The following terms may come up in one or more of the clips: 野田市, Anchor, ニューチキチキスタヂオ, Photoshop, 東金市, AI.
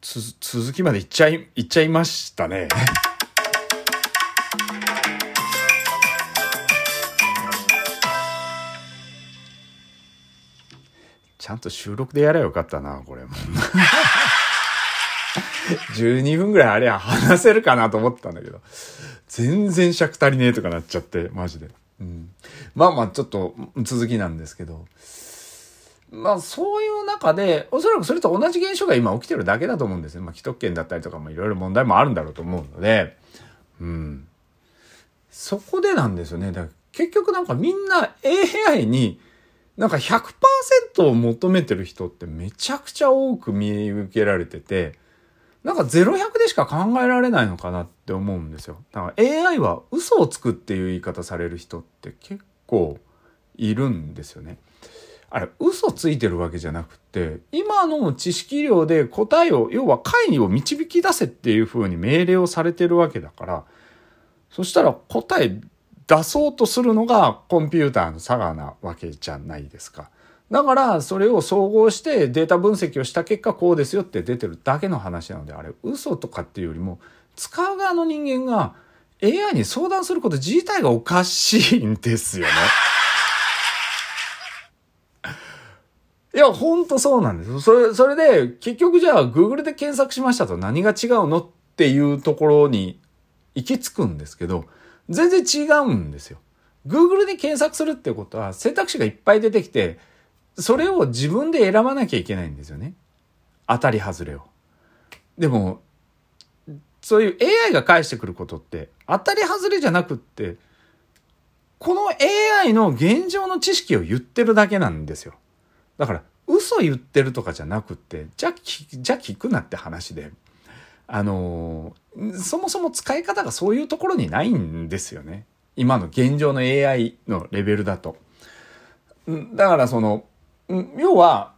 続きまでいっちゃいましたね。ちゃんと収録でやればよかったな、これも。12分ぐらいあれは話せるかなと思ったんだけど、全然尺足りねえとかなっちゃって、マジで。うん、まあまあちょっと続きなんですけど、まあそういう中でおそらくそれと同じ現象が今起きてるだけだと思うんですね。まあ既得権だったりとかもいろいろ問題もあるんだろうと思うので、うん、そこでなんですよね。だから結局なんかみんな AI になんか 100% を求めてる人ってめちゃくちゃ多く見受けられてて、なんか0-100でしか考えられないのかなって思うんですよ。だから AI は嘘をつくっていう言い方される人って結構いるんですよね。あれ嘘ついてるわけじゃなくて、今の知識量で答えを、要は解を導き出せっていう風に命令をされてるわけだから、そしたら答え出そうとするのがコンピューターの差がなわけじゃないですか。だからそれを総合してデータ分析をした結果こうですよって出てるだけの話なので、あれ嘘とかっていうよりも使う側の人間が AI に相談すること自体がおかしいんですよね。いやほんとそうなんです。それで結局じゃあ Google で検索しましたと何が違うのっていうところに行き着くんですけど、全然違うんですよ。 Google で検索するってことは選択肢がいっぱい出てきて、それを自分で選ばなきゃいけないんですよね。当たり外れを。でも、そういう AI が返してくることって、当たり外れじゃなくって、この AI の現状の知識を言ってるだけなんですよ。だから、嘘言ってるとかじゃなくって、じゃあ聞くなって話で。そもそも使い方がそういうところにないんですよね。今の現状の AI のレベルだと。だからその、要は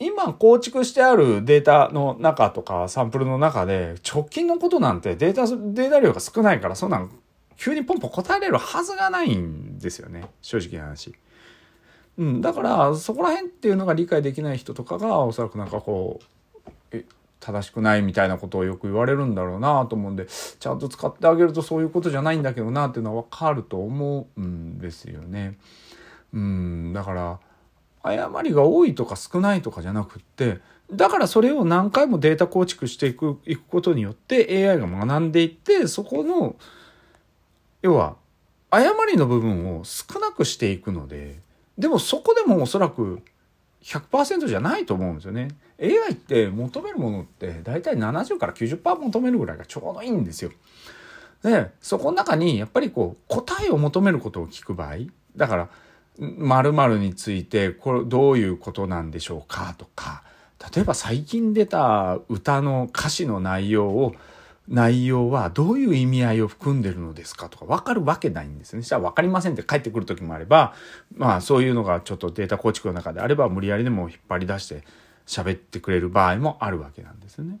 今構築してあるデータの中とかサンプルの中で直近のことなんてデータ量が少ないから、そんなん急にポンポン答えれるはずがないんですよね、正直な話。だからそこら辺っていうのが理解できない人とかがおそらくなんかこう正しくないみたいなことをよく言われるんだろうなと思うんで、ちゃんと使ってあげるとそういうことじゃないんだけどなっていうのは分かると思うんですよね。だから誤りが多いとか少ないとかじゃなくって、だからそれを何回もデータ構築していくことによって AI が学んでいって、そこの要は誤りの部分を少なくしていくので、でもそこでもおそらく 100% じゃないと思うんですよね。 AI って求めるものってだいたい70から 90% 求めるぐらいがちょうどいいんですよ。でそこの中にやっぱりこう答えを求めることを聞く場合だから、〇〇についてこれどういうことなんでしょうかとか、例えば最近出た歌の歌詞の内容はどういう意味合いを含んでるのですかとか分かるわけないんですね。じゃあ分かりませんって帰ってくる時もあれば、まあそういうのがちょっとデータ構築の中であれば無理やりでも引っ張り出して喋ってくれる場合もあるわけなんですよね。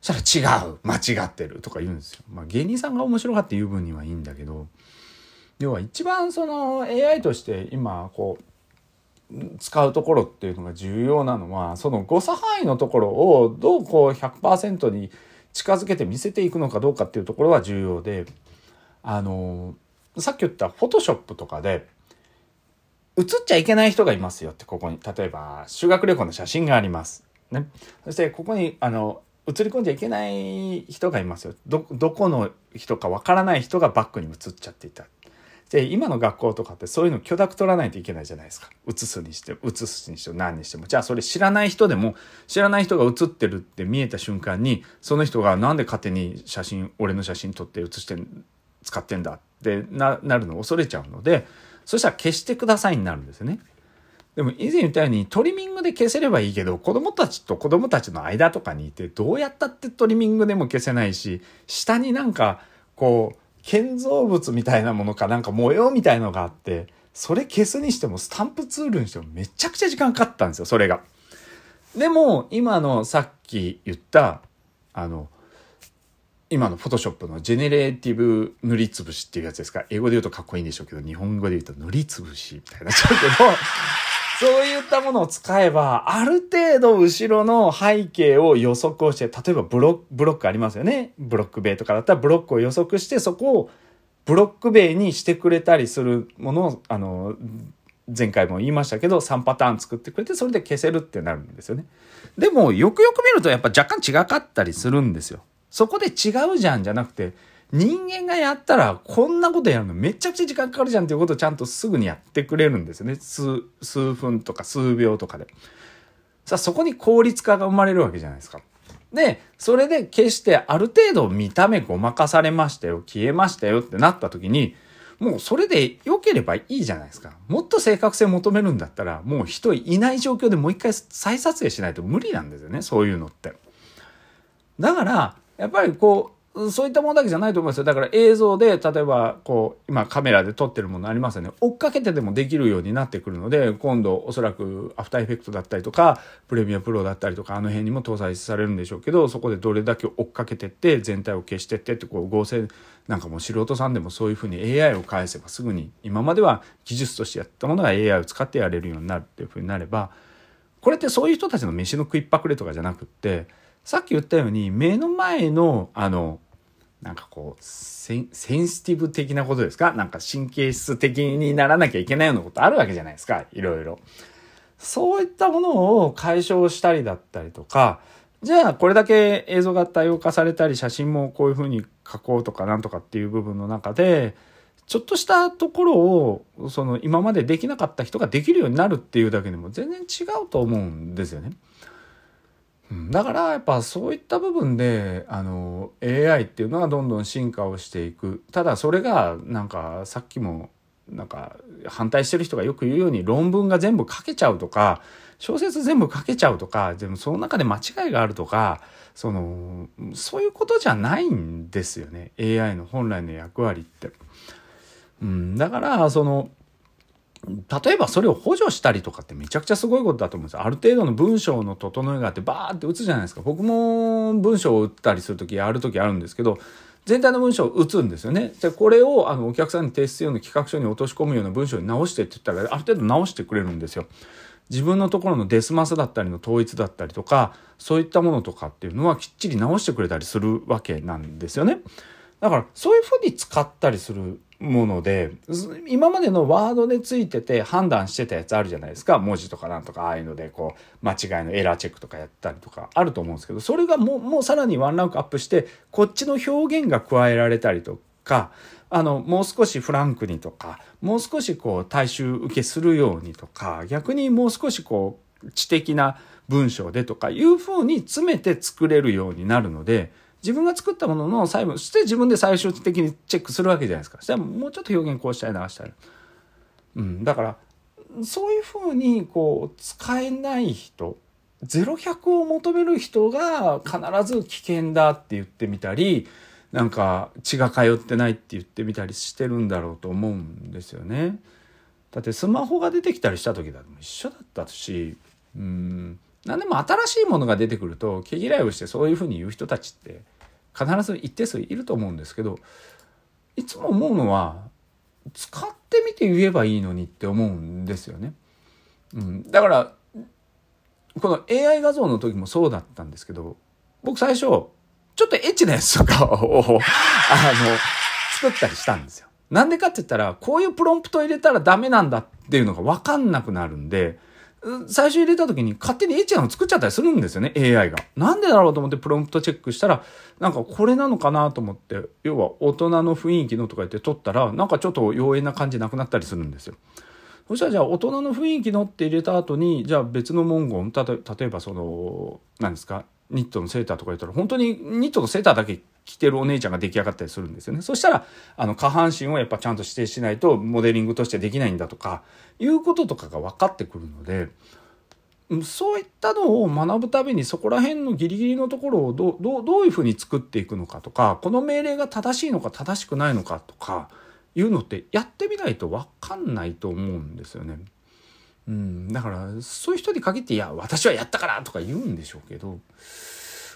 そしたら違う、間違ってるとか言うんですよ。まあ芸人さんが面白がって言う分にはいいんだけど、要は一番その AI として今こう使うところっていうのが重要なのは、その誤差範囲のところをどうこう 100% に近づけて見せていくのかどうかっていうところは重要で、さっき言った Photoshop とかで映っちゃいけない人がいますよって、ここに例えば修学旅行の写真がありますね。そしてここに映り込んじゃいけない人がいますよ。どこの人かわからない人がバックに映っちゃっていた。で今の学校とかってそういうの許諾取らないといけないじゃないですか。映すにしても何にしても。じゃあそれ知らない人でも、知らない人が映ってるって見えた瞬間に、その人がなんで勝手に俺の写真撮って写して使ってんだってなるのを恐れちゃうので、そしたら消してくださいになるんですよね。でも以前言ったようにトリミングで消せればいいけど、子供たちと子供たちの間とかにいてどうやったってトリミングでも消せないし、下になんかこう建造物みたいなものかなんか模様みたいのがあって、それ消すにしてもスタンプツールにしてもめちゃくちゃ時間かかったんですよ、それが。でも今のさっき言った今の Photoshop のジェネレーティブ塗りつぶしっていうやつですか。英語で言うとかっこいいんでしょうけど、日本語で言うと塗りつぶしみたいなちょっとそういったものを使えば、ある程度後ろの背景を予測をして、例えばブロックありますよね。ブロック塀とかだったらブロックを予測して、そこをブロック塀にしてくれたりするものを、前回も言いましたけど、3パターン作ってくれて、それで消せるってなるんですよね。でも、よくよく見るとやっぱ若干違かったりするんですよ。そこで違うじゃんじゃなくて、人間がやったらこんなことやるのめちゃくちゃ時間かかるじゃんっていうことをちゃんとすぐにやってくれるんですよね。数分とか数秒とかで。さあ、そこに効率化が生まれるわけじゃないですか。で、それで消してある程度見た目ごまかされましたよ、消えましたよってなった時に、もうそれで良ければいいじゃないですか。もっと正確性求めるんだったら、もう人いない状況でもう一回再撮影しないと無理なんですよね、そういうのって。だから、やっぱりこう、そういったものだけじゃないと思いますよ。だから映像で、例えばこう今カメラで撮ってるものありますよね。追っかけてでもできるようになってくるので、今度おそらくアフターエフェクトだったりとかプレミアプロだったりとか、あの辺にも搭載されるんでしょうけど、そこでどれだけ追っかけてって全体を消してってって、こう合成なんかも素人さんでもそういうふうに AI を返せばすぐに、今までは技術としてやったものが AI を使ってやれるようになるっていうふうになれば、これってそういう人たちの飯の食いっぱくれとかじゃなくって、さっき言ったように目の前のなんかこうセンシティブ的なことですか、なんか神経質的にならなきゃいけないようなことあるわけじゃないですか、いろいろ。そういったものを解消したりだったりとか、じゃあこれだけ映像が多様化されたり、写真もこういうふうに加工とかなんとかっていう部分の中で、ちょっとしたところをその今までできなかった人ができるようになるっていうだけでも全然違うと思うんですよね。だからやっぱそういった部分でAI っていうのはどんどん進化をしていく。ただそれがなんかさっきもなんか反対してる人がよく言うように、論文が全部書けちゃうとか、小説全部書けちゃうとか、でもその中で間違いがあるとか、そういうことじゃないんですよね、 AI の本来の役割って。だから例えばそれを補助したりとかってめちゃくちゃすごいことだと思うんですよ。ある程度の文章の整えがあって、バーって打つじゃないですか。僕も文章を打ったりするときやるときあるんですけど、全体の文章を打つんですよね。じゃあこれをお客さんに提出用の企画書に落とし込むような文章に直してって言ったら、ある程度直してくれるんですよ。自分のところのデスマスだったりの統一だったりとか、そういったものとかっていうのはきっちり直してくれたりするわけなんですよね。だからそういうふうに使ったりするもので、今までのワードでついてて判断してたやつあるじゃないですか。文字とかなんとか、ああいうのでこう間違いのエラーチェックとかやったりとかあると思うんですけど、それがもうさらにワンランクアップして、こっちの表現が加えられたりとか、もう少しフランクにとか、もう少しこう大衆受けするようにとか、逆にもう少しこう知的な文章でとかいう風に詰めて作れるようになるので、自分が作ったものの細部、そして自分で最終的にチェックするわけじゃないですか。そしたらもうちょっと表現こうしたいな、したい。だからそういうふうにこう使えない人、0-100を求める人が必ず危険だって言ってみたり、なんか血が通ってないって言ってみたりしてるんだろうと思うんですよね。だってスマホが出てきたりした時だと一緒だったし、何でも新しいものが出てくると毛嫌いをして、そういうふうに言う人たちって必ず一定数いると思うんですけど、いつも思うのは使ってみて言えばいいのにって思うんですよね。だからこの AI 画像の時もそうだったんですけど、僕最初ちょっとエッチなやつとかを作ったりしたんですよ。なんでかって言ったら、こういうプロンプト入れたらダメなんだっていうのが分かんなくなるんで、最初入れた時に勝手にエッチなの作っちゃったりするんですよね、 AI が。なんでだろうと思ってプロンプトチェックしたら、なんかこれなのかなと思って、要は大人の雰囲気のとか言って撮ったら、なんかちょっと妖艶な感じなくなったりするんですよ。そしたら、じゃあ大人の雰囲気のって入れた後に、じゃあ別の文言、例えば何ですか、ニットのセーターとか言ったら、本当にニットのセーターだけ着てるお姉ちゃんが出来上がったりするんですよね。そしたら下半身をやっぱちゃんと指定しないとモデリングとしてできないんだとかいうこととかが分かってくるので、そういったのを学ぶために、そこら辺のギリギリのところをどういうふうに作っていくのかとか、この命令が正しいのか正しくないのかとかいうのってやってみないと分かんないと思うんですよね。だからそういう人に限って、いや私はやったからとか言うんでしょうけど、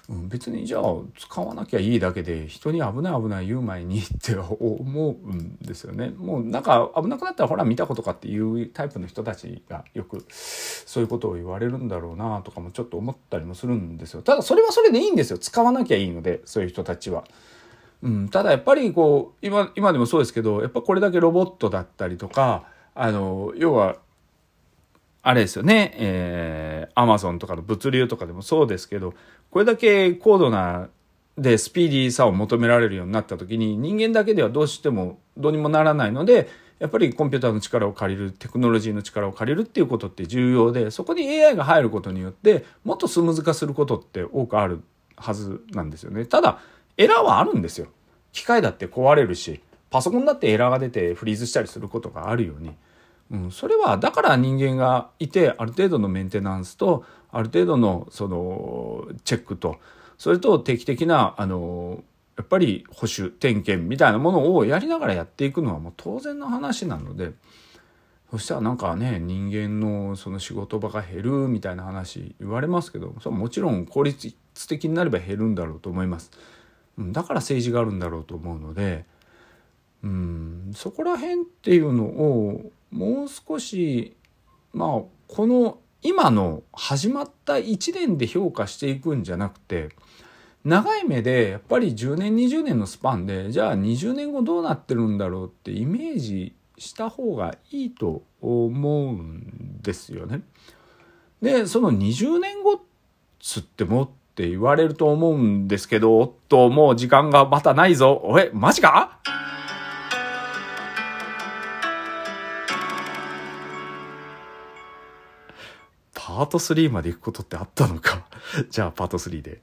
別にじゃあ使わなきゃいいだけで人に危ない危ない言う前にって思うんですよね。もうなんか危なくなったらほら見たことかっていうタイプの人たちがよくそういうことを言われるんだろうなとかもちょっと思ったりもするんですよ。ただそれはそれでいいんですよ。使わなきゃいいので、そういう人たちは。ただやっぱりこう今でもそうですけど、やっぱこれだけロボットだったりとか、要はあれですよね、Amazon とかの物流とかでもそうですけど、これだけ高度なでスピーディーさを求められるようになった時に、人間だけではどうしてもどうにもならないので、やっぱりコンピューターの力を借りる、テクノロジーの力を借りるっていうことって重要で、そこに AI が入ることによってもっとスムーズ化することって多くあるはずなんですよね。ただエラーはあるんですよ。機械だって壊れるし、パソコンだってエラーが出てフリーズしたりすることがあるように、それはだから人間がいて、ある程度のメンテナンスと、ある程度のそのチェックと、それと定期的なやっぱり保守点検みたいなものをやりながらやっていくのはもう当然の話なので、そしたらなんかね、人間のその仕事場が減るみたいな話言われますけど、それはもちろん効率的になれば減るんだろうと思います。だから政治があるんだろうと思うので、そこら辺っていうのをもう少し、この今の始まった1年で評価していくんじゃなくて、長い目でやっぱり10年20年のスパンで、じゃあ20年後どうなってるんだろうってイメージした方がいいと思うんですよね。で、その20年後っつってもって言われると思うんですけど、おっともう時間がまたないぞ、おいマジか？パート3まで行くことってあったのか。じゃあパート3で。